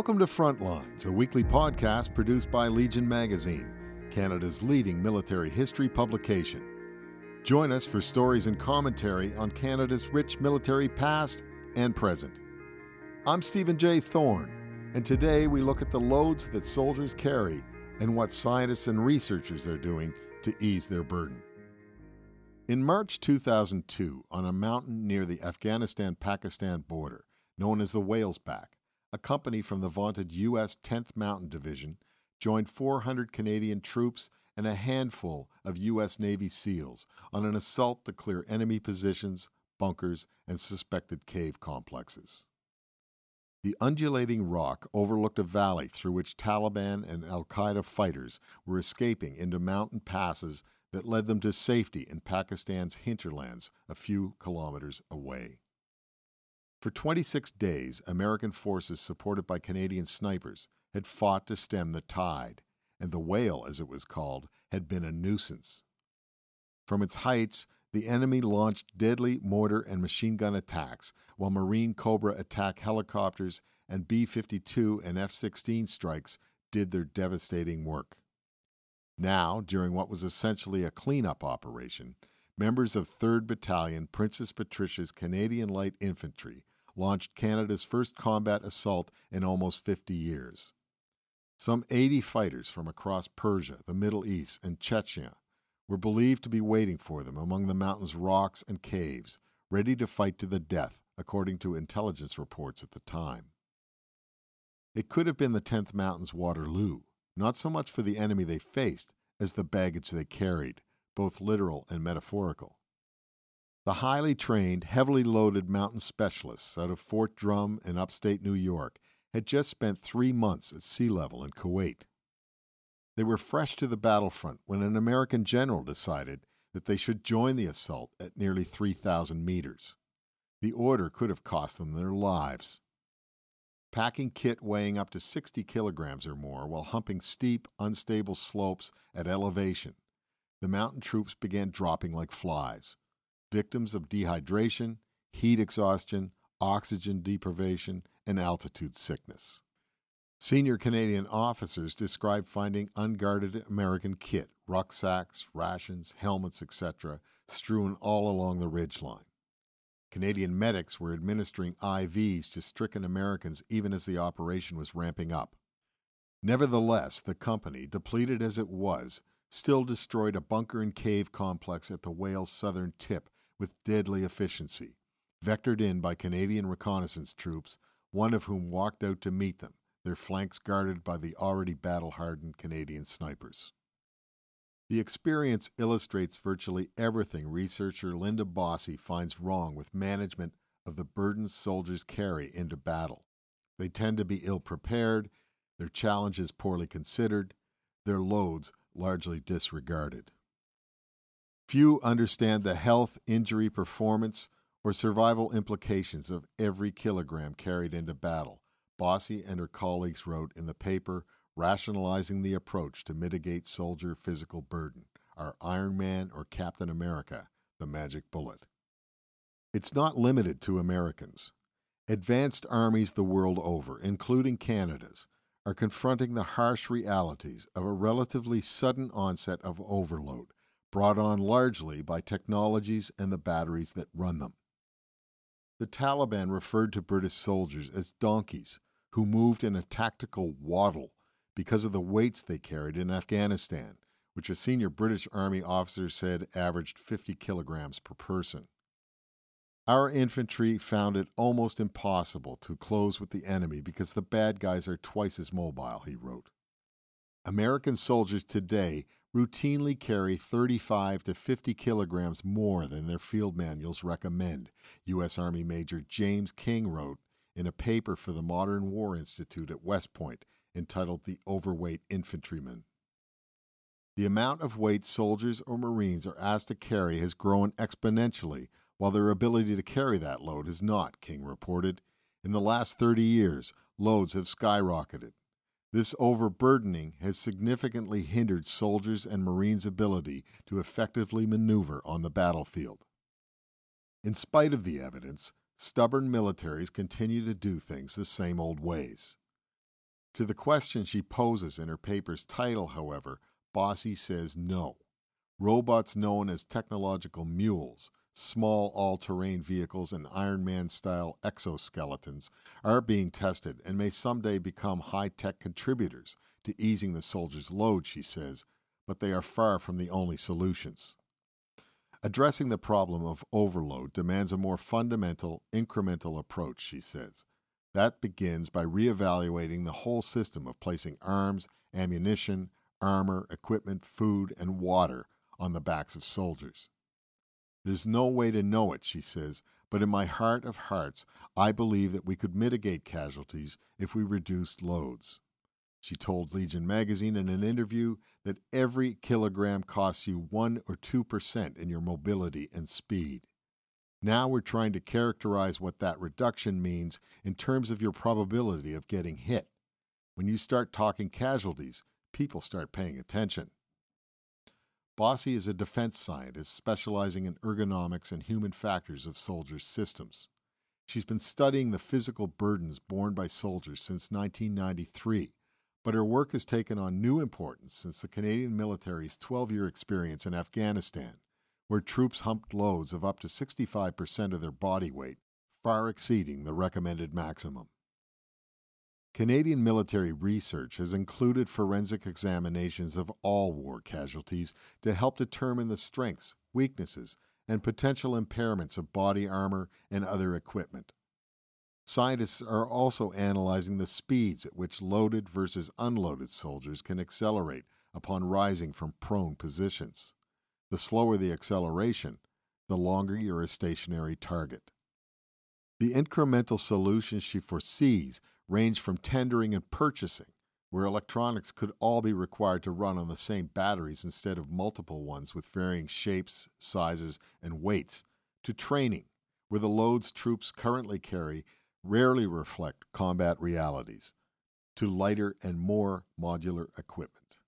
Welcome to Frontlines, a weekly podcast produced by Legion Magazine, Canada's leading military history publication. Join us for stories and commentary on Canada's rich military past and present. I'm Stephen J. Thorne, and today we look at the loads that soldiers carry and what scientists and researchers are doing to ease their burden. In March 2002, on a mountain near the Afghanistan-Pakistan border, known as the Whalesback, a company from the vaunted U.S. 10th Mountain Division joined 400 Canadian troops and a handful of U.S. Navy SEALs on an assault to clear enemy positions, bunkers, and suspected cave complexes. The undulating rock overlooked a valley through which Taliban and Al-Qaeda fighters were escaping into mountain passes that led them to safety in Pakistan's hinterlands a few kilometers away. For 26 days, American forces supported by Canadian snipers had fought to stem the tide, and the whale, as it was called, had been a nuisance. From its heights, the enemy launched deadly mortar and machine gun attacks, while Marine Cobra attack helicopters and B-52 and F-16 strikes did their devastating work. Now, during what was essentially a cleanup operation, members of 3rd Battalion Princess Patricia's Canadian Light Infantry launched Canada's first combat assault in almost 50 years. Some 80 fighters from across Persia, the Middle East, and Chechnya were believed to be waiting for them among the mountain's rocks and caves, ready to fight to the death, according to intelligence reports at the time. It could have been the 10th Mountain's Waterloo, not so much for the enemy they faced as the baggage they carried, both literal and metaphorical. The highly trained, heavily loaded mountain specialists out of Fort Drum in upstate New York had just spent 3 months at sea level in Kuwait. They were fresh to the battlefront when an American general decided that they should join the assault at nearly 3,000 meters. The order could have cost them their lives. Packing kit weighing up to 60 kilograms or more while humping steep, unstable slopes at elevation, the mountain troops began dropping like flies, victims of dehydration, heat exhaustion, oxygen deprivation, and altitude sickness. Senior Canadian officers described finding unguarded American kit, rucksacks, rations, helmets, etc., strewn all along the ridgeline. Canadian medics were administering IVs to stricken Americans even as the operation was ramping up. Nevertheless, the company, depleted as it was, still destroyed a bunker and cave complex at the whale's southern tip with deadly efficiency, vectored in by Canadian reconnaissance troops, one of whom walked out to meet them, their flanks guarded by the already battle-hardened Canadian snipers. The experience illustrates virtually everything researcher Linda Bossi finds wrong with management of the burdens soldiers carry into battle. They tend to be ill-prepared, their challenges poorly considered, their loads largely disregarded. Few understand the health, injury, performance, or survival implications of every kilogram carried into battle, Bossi and her colleagues wrote in the paper Rationalizing the Approach to Mitigate Soldier Physical Burden, Are Iron Man or Captain America the Magic Bullet? It's not limited to Americans. Advanced armies the world over, including Canada's, are confronting the harsh realities of a relatively sudden onset of overload, brought on largely by technologies and the batteries that run them. The Taliban referred to British soldiers as donkeys who moved in a tactical waddle because of the weights they carried in Afghanistan, which a senior British Army officer said averaged 50 kilograms per person. Our infantry found it almost impossible to close with the enemy because the bad guys are twice as mobile, he wrote. American soldiers today routinely carry 35 to 50 kilograms more than their field manuals recommend, U.S. Army Major James King wrote in a paper for the Modern War Institute at West Point, entitled The Overweight Infantryman. The amount of weight soldiers or Marines are asked to carry has grown exponentially, while their ability to carry that load has not, King reported. In the last 30 years, loads have skyrocketed. This overburdening has significantly hindered soldiers' and Marines' ability to effectively maneuver on the battlefield. In spite of the evidence, stubborn militaries continue to do things the same old ways. To the question she poses in her paper's title, however, Bossi says no. Robots known as technological mules, small all-terrain vehicles and Iron Man-style exoskeletons, are being tested and may someday become high-tech contributors to easing the soldiers' load, she says, but they are far from the only solutions. Addressing the problem of overload demands a more fundamental, incremental approach, she says. That begins by reevaluating the whole system of placing arms, ammunition, armor, equipment, food, and water on the backs of soldiers. There's no way to know it, she says, but in my heart of hearts, I believe that we could mitigate casualties if we reduced loads. She told Legion Magazine in an interview that every kilogram costs you 1 or 2% in your mobility and speed. Now we're trying to characterize what that reduction means in terms of your probability of getting hit. When you start talking casualties, people start paying attention. Bossi is a defense scientist specializing in ergonomics and human factors of soldiers' systems. She's been studying the physical burdens borne by soldiers since 1993, but her work has taken on new importance since the Canadian military's 12-year experience in Afghanistan, where troops humped loads of up to 65% of their body weight, far exceeding the recommended maximum. Canadian military research has included forensic examinations of all war casualties to help determine the strengths, weaknesses, and potential impairments of body armor and other equipment. Scientists are also analyzing the speeds at which loaded versus unloaded soldiers can accelerate upon rising from prone positions. The slower the acceleration, the longer you're a stationary target. The incremental solutions she foresees range from tendering and purchasing, where electronics could all be required to run on the same batteries instead of multiple ones with varying shapes, sizes, and weights, to training, where the loads troops currently carry rarely reflect combat realities, to lighter and more modular equipment.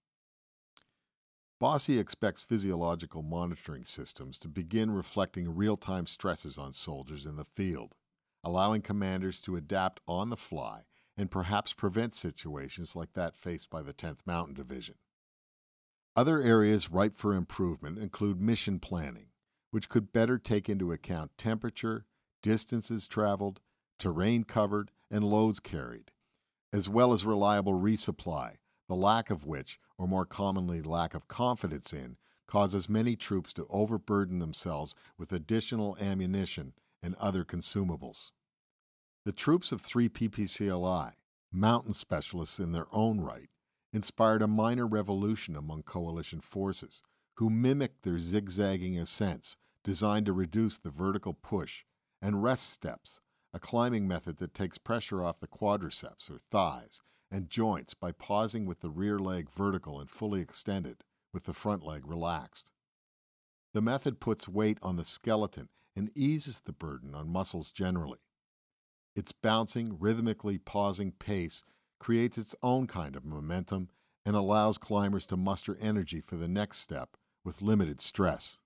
Bossi expects physiological monitoring systems to begin reflecting real-time stresses on soldiers in the field, allowing commanders to adapt on the fly and perhaps prevent situations like that faced by the 10th Mountain Division. Other areas ripe for improvement include mission planning, which could better take into account temperature, distances traveled, terrain covered, and loads carried, as well as reliable resupply, the lack of which, or more commonly lack of confidence in, causes many troops to overburden themselves with additional ammunition and other consumables. The troops of 3 PPCLI, mountain specialists in their own right, inspired a minor revolution among coalition forces, who mimicked their zigzagging ascents designed to reduce the vertical push, and rest steps, a climbing method that takes pressure off the quadriceps or thighs and joints by pausing with the rear leg vertical and fully extended, with the front leg relaxed. The method puts weight on the skeleton and eases the burden on muscles generally. Its bouncing, rhythmically pausing pace creates its own kind of momentum and allows climbers to muster energy for the next step with limited stress.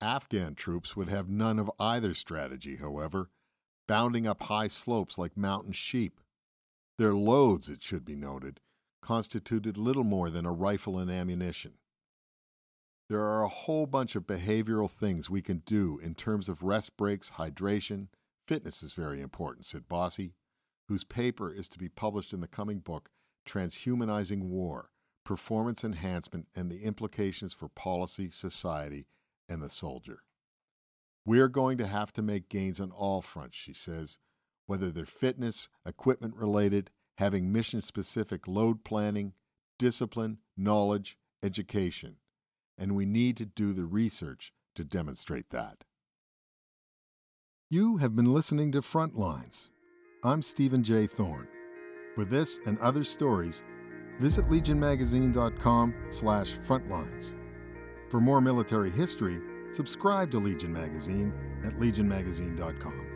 Afghan troops would have none of either strategy, however, bounding up high slopes like mountain sheep. Their loads, it should be noted, constituted little more than a rifle and ammunition. There are a whole bunch of behavioral things we can do in terms of rest breaks, hydration. Fitness is very important, said Bossi, whose paper is to be published in the coming book, Transhumanizing War, Performance Enhancement and the Implications for Policy, Society, and the Soldier. We're going to have to make gains on all fronts, she says, whether they're fitness, equipment-related, having mission-specific load planning, discipline, knowledge, education. And we need to do the research to demonstrate that. You have been listening to Frontlines. I'm Stephen J. Thorne. For this and other stories, visit legionmagazine.com/frontlines. For more military history, subscribe to Legion Magazine at legionmagazine.com.